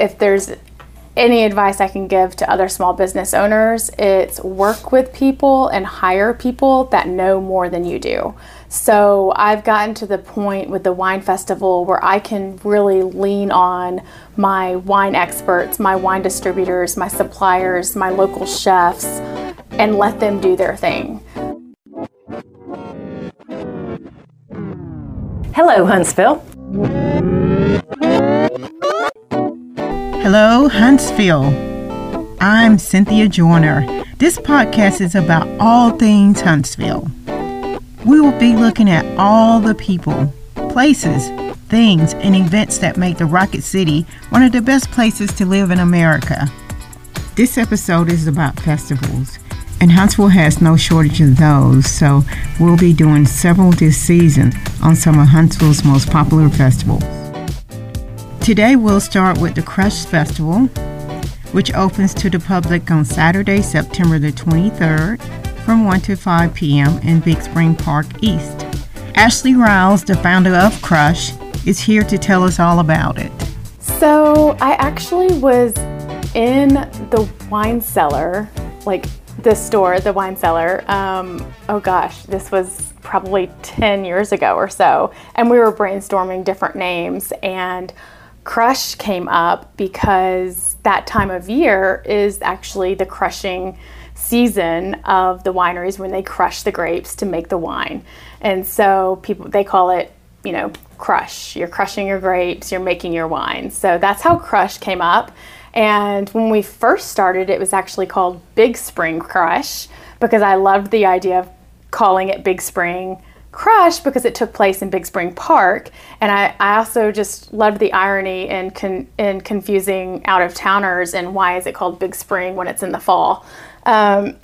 if there's any advice I can give to other small business owners, it's work with people and hire people that know more than you do. So I've gotten to the point with the wine festival where I can really lean on my wine experts, my wine distributors, my suppliers, my local chefs, and let them do their thing. Hello, Huntsville. Hello, Huntsville. I'm Cynthia Joyner. This podcast is about all things Huntsville. We will be looking at all the people, places, things, and events that make the Rocket City one of the best places to live in America. This episode is about festivals, and Huntsville has no shortage of those, so we'll be doing several this season on some of Huntsville's most popular festivals. Today we'll start with the Crush Festival, which opens to the public on Saturday, September the 23rd from 1 to 5 p.m. in Big Spring Park East. Ashley Ryals, the founder of Crush, is here to tell us all about it. So I actually was in the wine cellar, like the store, the wine cellar. This was probably 10 years ago or so, and we were brainstorming different names, and Crush came up because that time of year is actually the crushing season of the wineries, when they crush the grapes to make the wine. And so people, they call it, you know, crush. You're crushing your grapes, you're making your wine. So that's how Crush came up. And when we first started, it was actually called Big Spring Crush, because I loved the idea of calling it Big Spring Crush because it took place in Big Spring Park. And I also just loved the irony in confusing out-of-towners and why is it called Big Spring when it's in the fall. But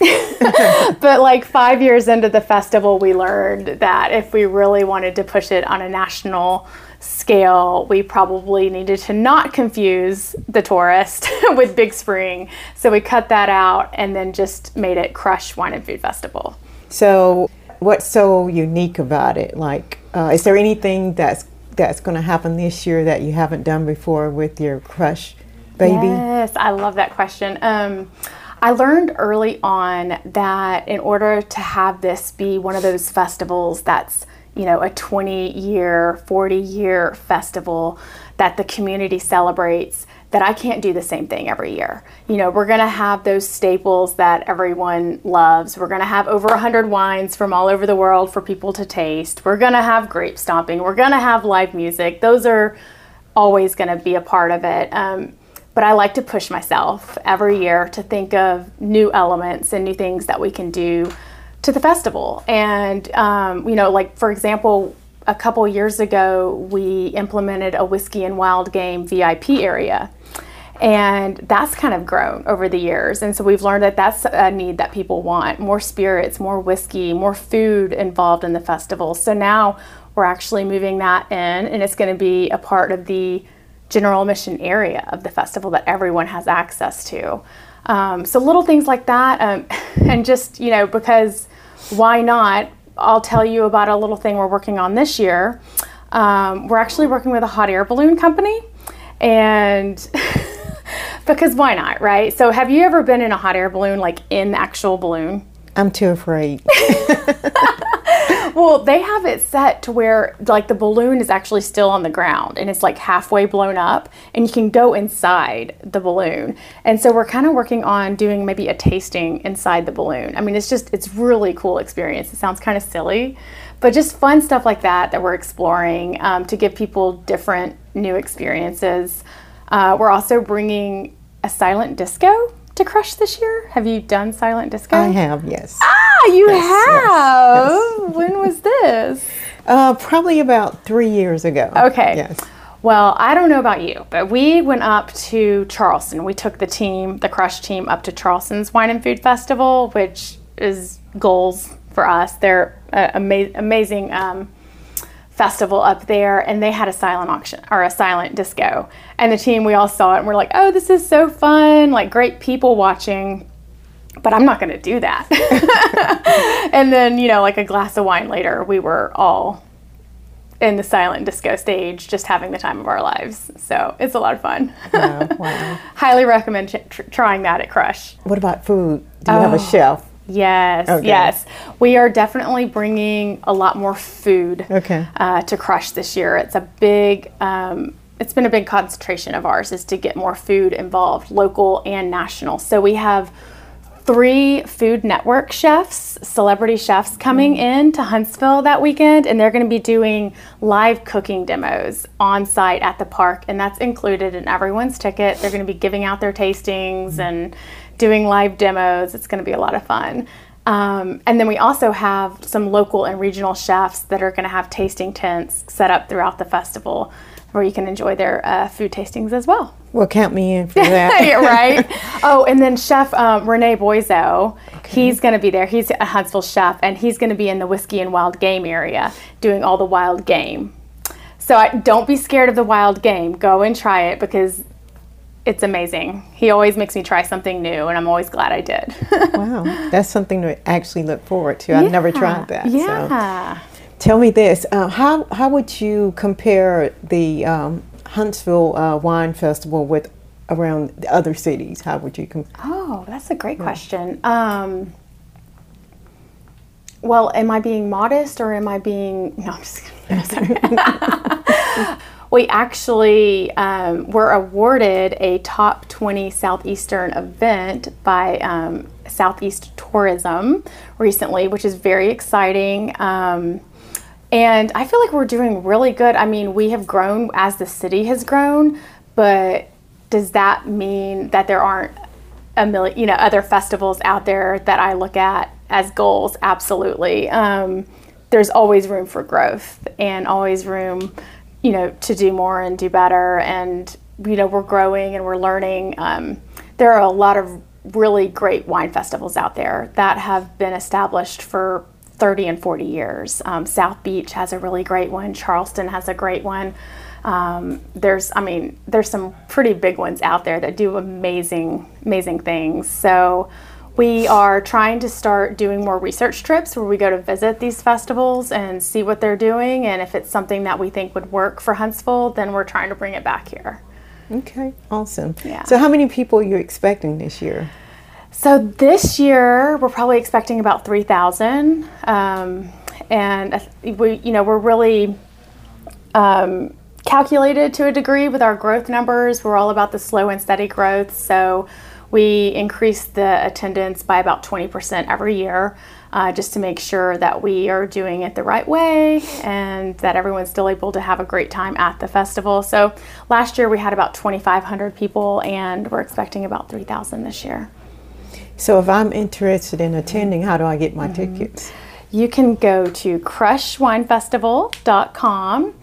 like 5 years into the festival, we learned that if we really wanted to push it on a national scale, we probably needed to not confuse the tourist with Big Spring. So we cut that out and then just made it Crush Wine and Food Festival. So what's so unique about it? Like, is there anything that's going to happen this year that you haven't done before with your Crush baby? Yes, I love that question. I learned early on that in order to have this be one of those festivals that's, you know, a 20-year, 40-year festival that the community celebrates, that I can't do the same thing every year. You know, we're going to have those staples that everyone loves. We're going to have over 100 wines from all over the world for people to taste. We're going to have grape stomping. We're going to have live music. Those are always going to be a part of it. But I like to push myself every year to think of new elements and new things that we can do to the festival. And, you know, like, for example, a couple years ago, we implemented a Whiskey and Wild Game VIP area. And that's kind of grown over the years. And so we've learned that that's a need that people want. More spirits, more whiskey, more food involved in the festival. So now we're actually moving that in, and it's going to be a part of the general admission area of the festival that everyone has access to. So little things like that, and just, you know, because why not? I'll tell you about a little thing we're working on this year. We're actually working with a hot air balloon company, and because why not, right? So have you ever been in a hot air balloon, like in the actual balloon? I'm too afraid. Well, they have it set to where, like, the balloon is actually still on the ground, and it's like halfway blown up, and you can go inside the balloon. And so we're kind of working on doing maybe a tasting inside the balloon. I mean, it's really cool experience. It sounds kind of silly, but just fun stuff like that we're exploring to give people different new experiences. We're also bringing a silent disco to Crush this year. Have you done silent disco? I have, yes. Ah, you have? Yes. When was this? Probably about 3 years ago. Okay. Yes. Well, I don't know about you, but we went up to Charleston. We took the team, the Crush team, up to Charleston's Wine and Food Festival, which is goals for us. They're amazing festival up there, and they had a silent auction or a silent disco, and the team, we all saw it and we're like, oh, this is so fun, like, great people watching, but I'm not going to do that. And then, you know, like a glass of wine later, we were all in the silent disco stage, just having the time of our lives. So it's a lot of fun. Wow, wow. Highly recommend trying that at Crush. What about food? Do you have a chef? Yes, okay. Yes. We are definitely bringing a lot more food to Crush this year. It's a big, it's been a big concentration of ours is to get more food involved, local and national. So we have 3 Food Network chefs, celebrity chefs coming in to Huntsville that weekend, and they're going to be doing live cooking demos on site at the park, and that's included in everyone's ticket. They're going to be giving out their tastings and doing live demos. It's going to be a lot of fun. And then we also have some local and regional chefs that are going to have tasting tents set up throughout the festival where you can enjoy their food tastings as well. Well, count me in for that. Right? Oh, and then Chef Renee Boiseau, he's going to be there. He's a Huntsville chef, and he's going to be in the Whiskey and Wild Game area doing all the wild game. So don't be scared of the wild game. Go and try it because it's amazing. He always makes me try something new, and I'm always glad I did. Wow. That's something to actually look forward to. Yeah. I've never tried that. Yeah. So. Tell me this. How would you compare the Huntsville Wine Festival with around the other cities? How would you compare? Oh, that's a great question. Well, am I being modest or am I being... No, I'm just kidding. We actually were awarded a top 20 Southeastern event by Southeast Tourism recently, which is very exciting. And I feel like we're doing really good. I mean, we have grown as the city has grown, but does that mean that there aren't a million, you know, other festivals out there that I look at as goals? Absolutely. There's always room for growth and always room, you know, to do more and do better. And, you know, we're growing and we're learning. There are a lot of really great wine festivals out there that have been established for 30 and 40 years. South Beach has a really great one. Charleston has a great one. There's some pretty big ones out there that do amazing, amazing things. So we are trying to start doing more research trips where we go to visit these festivals and see what they're doing. And if it's something that we think would work for Huntsville, then we're trying to bring it back here. Okay, awesome. Yeah. So how many people are you expecting this year? So this year, we're probably expecting about 3,000. And we, you know, we're really calculated to a degree with our growth numbers. We're all about the slow and steady growth. So we increase the attendance by about 20% every year just to make sure that we are doing it the right way and that everyone's still able to have a great time at the festival. So last year we had about 2,500 people and we're expecting about 3,000 this year. So if I'm interested in attending, how do I get my tickets? You can go to crushwinefestival.com.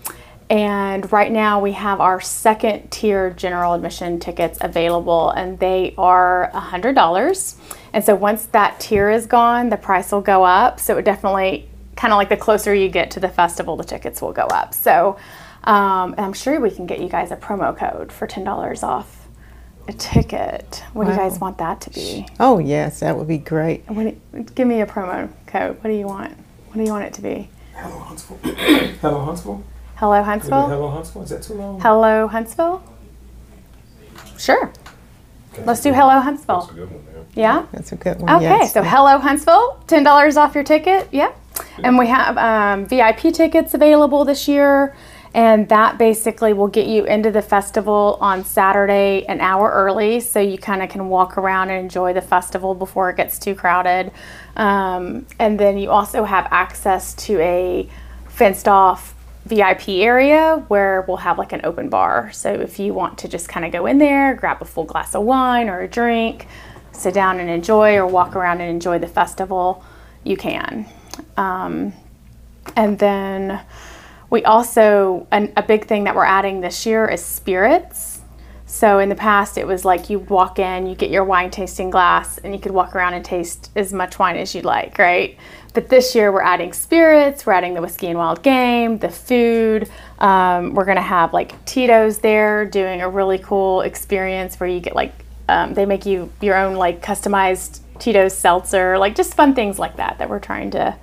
And right now we have our second tier general admission tickets available, and they are $100. And so once that tier is gone, the price will go up. So it definitely, kind of like the closer you get to the festival, the tickets will go up. So I'm sure we can get you guys a promo code for $10 off a ticket. What do you guys want that to be? Oh, yes, that would be great. Give me a promo code. What do you want? What do you want it to be? Hello, Huntsville. Hello, Huntsville. Hello, Huntsville? Hello, Huntsville? Is that too long? Hello, Huntsville? Sure. Let's do Hello, Huntsville. That's a good one, man. Yeah? That's a good one, okay, yes. So Hello, Huntsville, $10 off your ticket, yeah. And we have VIP tickets available this year, and that basically will get you into the festival on Saturday an hour early, so you kind of can walk around and enjoy the festival before it gets too crowded. And then you also have access to a fenced-off VIP area where we'll have like an open bar. So if you want to just kind of go in there, grab a full glass of wine or a drink, sit down and enjoy or walk around and enjoy the festival, you can. And then we also, a big thing that we're adding this year is spirits. So in the past it was like you walk in, you get your wine tasting glass and you could walk around and taste as much wine as you'd like, right? But this year we're adding spirits, we're adding the Whiskey and Wild Game, the food. We're going to have like Tito's there doing a really cool experience where you get like, they make you your own like customized Tito's seltzer, like just fun things like that we're trying to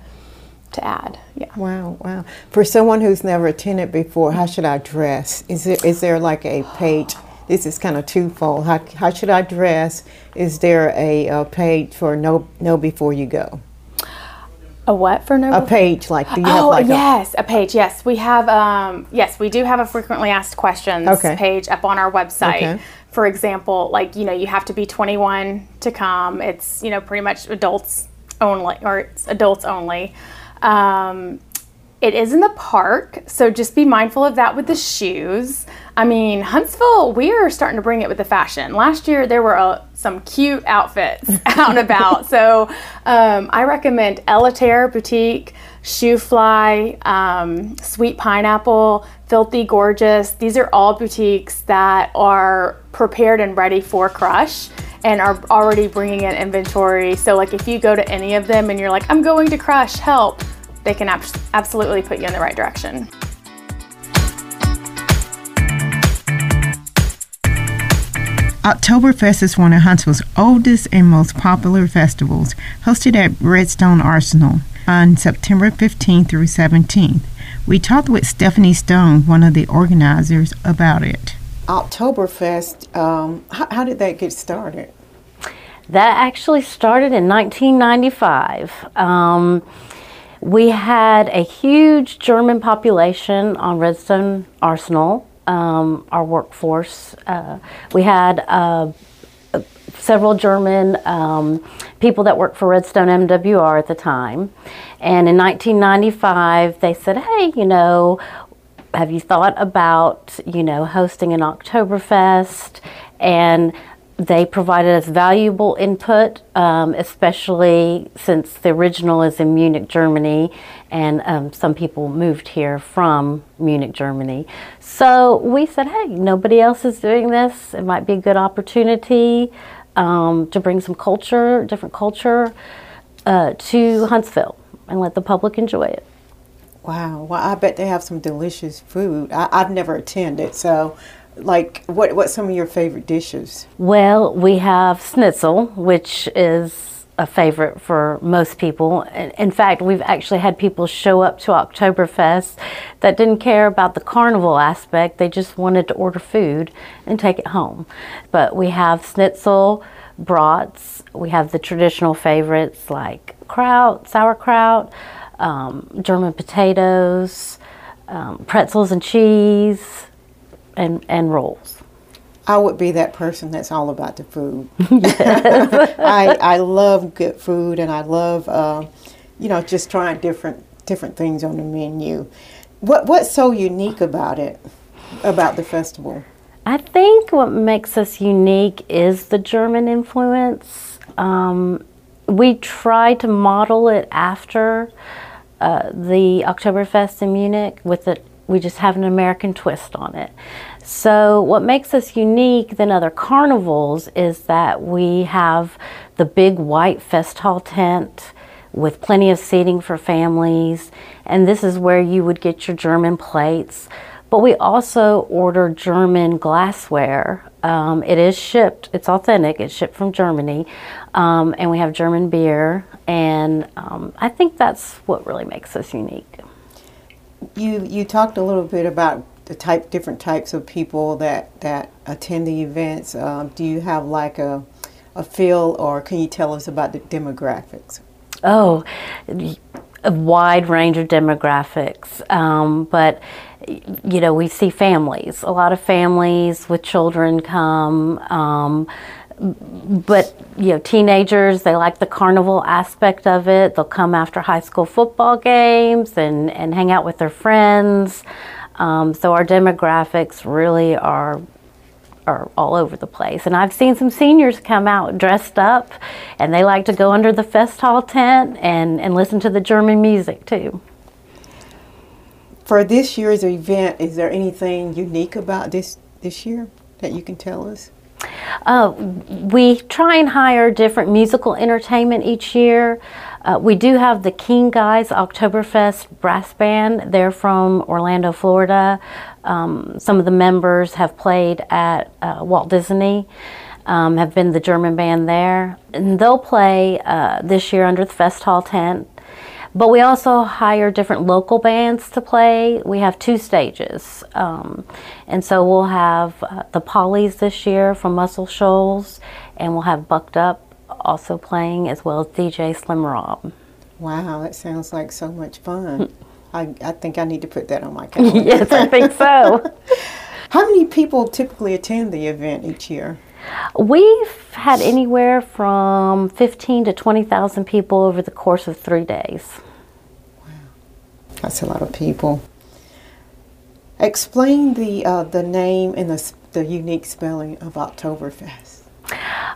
to add. Yeah. Wow, wow. For someone who's never attended before, how should I dress? Is there like a page? This is kind of twofold. How should I dress? Is there a page for no before you go? A what for no? A page, like, do you have like a page, yes. We have, yes, we do have a frequently asked questions page up on our website. Okay. For example, like, you know, you have to be 21 to come. It's, you know, pretty much adults only, or it's adults only. It is in the park, so just be mindful of that with the shoes. I mean, Huntsville, we are starting to bring it with the fashion. Last year, there were some cute outfits out and about. So I recommend Eletair Boutique, Shoe Fly, Sweet Pineapple, Filthy Gorgeous. These are all boutiques that are prepared and ready for Crush and are already bringing in inventory. So like if you go to any of them and you're like, I'm going to Crush, help, they can absolutely put you in the right direction. Oktoberfest is one of Huntsville's oldest and most popular festivals, hosted at Redstone Arsenal on September 15th through 17th. We talked with Stephanie Stone, one of the organizers, about it. Oktoberfest, how did that get started? That actually started in 1995. We had a huge German population on Redstone Arsenal, our workforce. We had several German people that worked for Redstone MWR at the time. And in 1995, they said, hey, you know, have you thought about, you know, hosting an Oktoberfest? And they provided us valuable input, especially since the original is in Munich, Germany, and some people moved here from Munich, Germany. So we said, hey, nobody else is doing this. It might be a good opportunity to bring some culture, different culture, to Huntsville and let the public enjoy it. Wow. Well, I bet they have some delicious food. I've never attended, so... Like, what's some of your favorite dishes? Well, we have schnitzel, which is a favorite for most people. In fact, we've actually had people show up to Oktoberfest that didn't care about the carnival aspect. They just wanted to order food and take it home. But we have schnitzel, brats. We have the traditional favorites like kraut, sauerkraut, German potatoes, pretzels and cheese. And rolls. I would be that person that's all about the food. I love good food, and I love you know, just trying different things on the menu. What's so unique about it, about the festival? I think what makes us unique is the German influence. We try to model it after the Oktoberfest in Munich with it. We just have an American twist on it. So what makes us unique than other carnivals is that we have the big white fest hall tent with plenty of seating for families. And this is where you would get your German plates. But we also order German glassware. It is shipped, it's authentic, it's shipped from Germany. And we have German beer. And I think that's what really makes us unique. You talked a little bit about the different types of people that attend the events. Do you have like a feel, or can you tell us about the demographics? Oh, a wide range of demographics. But, you know, we see families. A lot of families with children come. But, you know, teenagers, they like the carnival aspect of it. They'll come after high school football games and hang out with their friends. So our demographics really are all over the place. And I've seen some seniors come out dressed up, and they like to go under the fest hall tent and listen to the German music, too. For this year's event, is there anything unique about this year that you can tell us? We try and hire different musical entertainment each year. We do have the King Guys Oktoberfest Brass Band. They're from Orlando, Florida. Some of the members have played at Walt Disney, have been the German band there. And they'll play this year under the Fest Hall tent. But we also hire different local bands to play. We have two stages. And so we'll have the Pollies this year from Muscle Shoals, and we'll have Bucked Up also playing, as well as DJ Slim Rob. Wow, that sounds like so much fun. I think I need to put that on my calendar. Yes, I think so. How many people typically attend the event each year? We've had anywhere from 15 to 20,000 people over the course of 3 days. Wow, that's a lot of people. Explain the name and the unique spelling of Oktoberfest.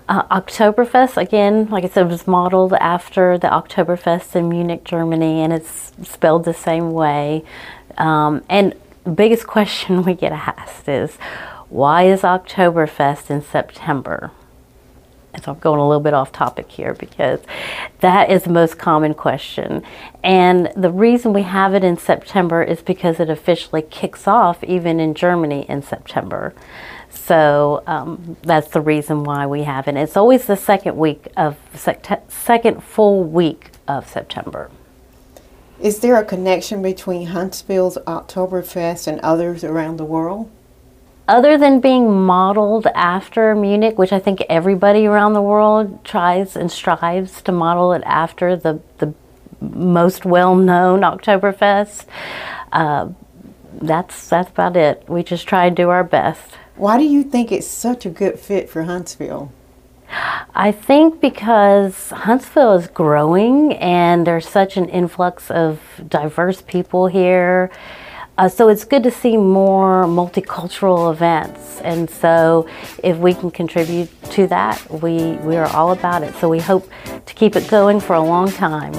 Oktoberfest, again, like I said, was modeled after the Oktoberfest in Munich, Germany, and it's spelled the same way. And the biggest question we get asked is, why is Oktoberfest in September? And so I'm going a little bit off topic here, because that is the most common question. And the reason we have it in September is because it officially kicks off even in Germany in September. So that's the reason why we have it. It's always the second full week of September. Is there a connection between Huntsville's Oktoberfest and others around the world? Other than being modeled after Munich, which I think everybody around the world tries and strives to model it after the most well-known Oktoberfest, that's about it. We just try and do our best. Why do you think it's such a good fit for Huntsville? I think because Huntsville is growing and there's such an influx of diverse people here. So it's good to see more multicultural events. And so if we can contribute to that, we are all about it. So we hope to keep it going for a long time.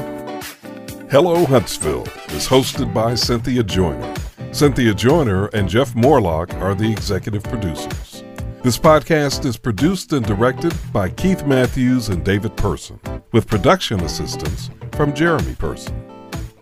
Hello Huntsville is hosted by Cynthia Joyner. Cynthia Joyner and Jeff Morlock are the executive producers. This podcast is produced and directed by Keith Matthews and David Person, with production assistance from Jeremy Person.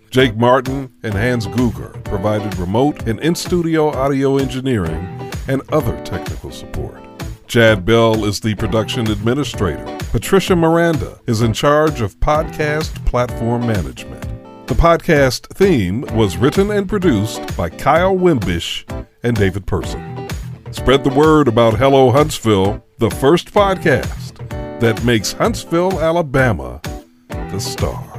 Jake Martin and Hans Guger provided remote and in-studio audio engineering and other technical support. Chad Bell is the production administrator. Patricia Miranda is in charge of podcast platform management. The podcast theme was written and produced by Kyle Wimbish and David Person. Spread the word about Hello Huntsville, the first podcast that makes Huntsville, Alabama, the star.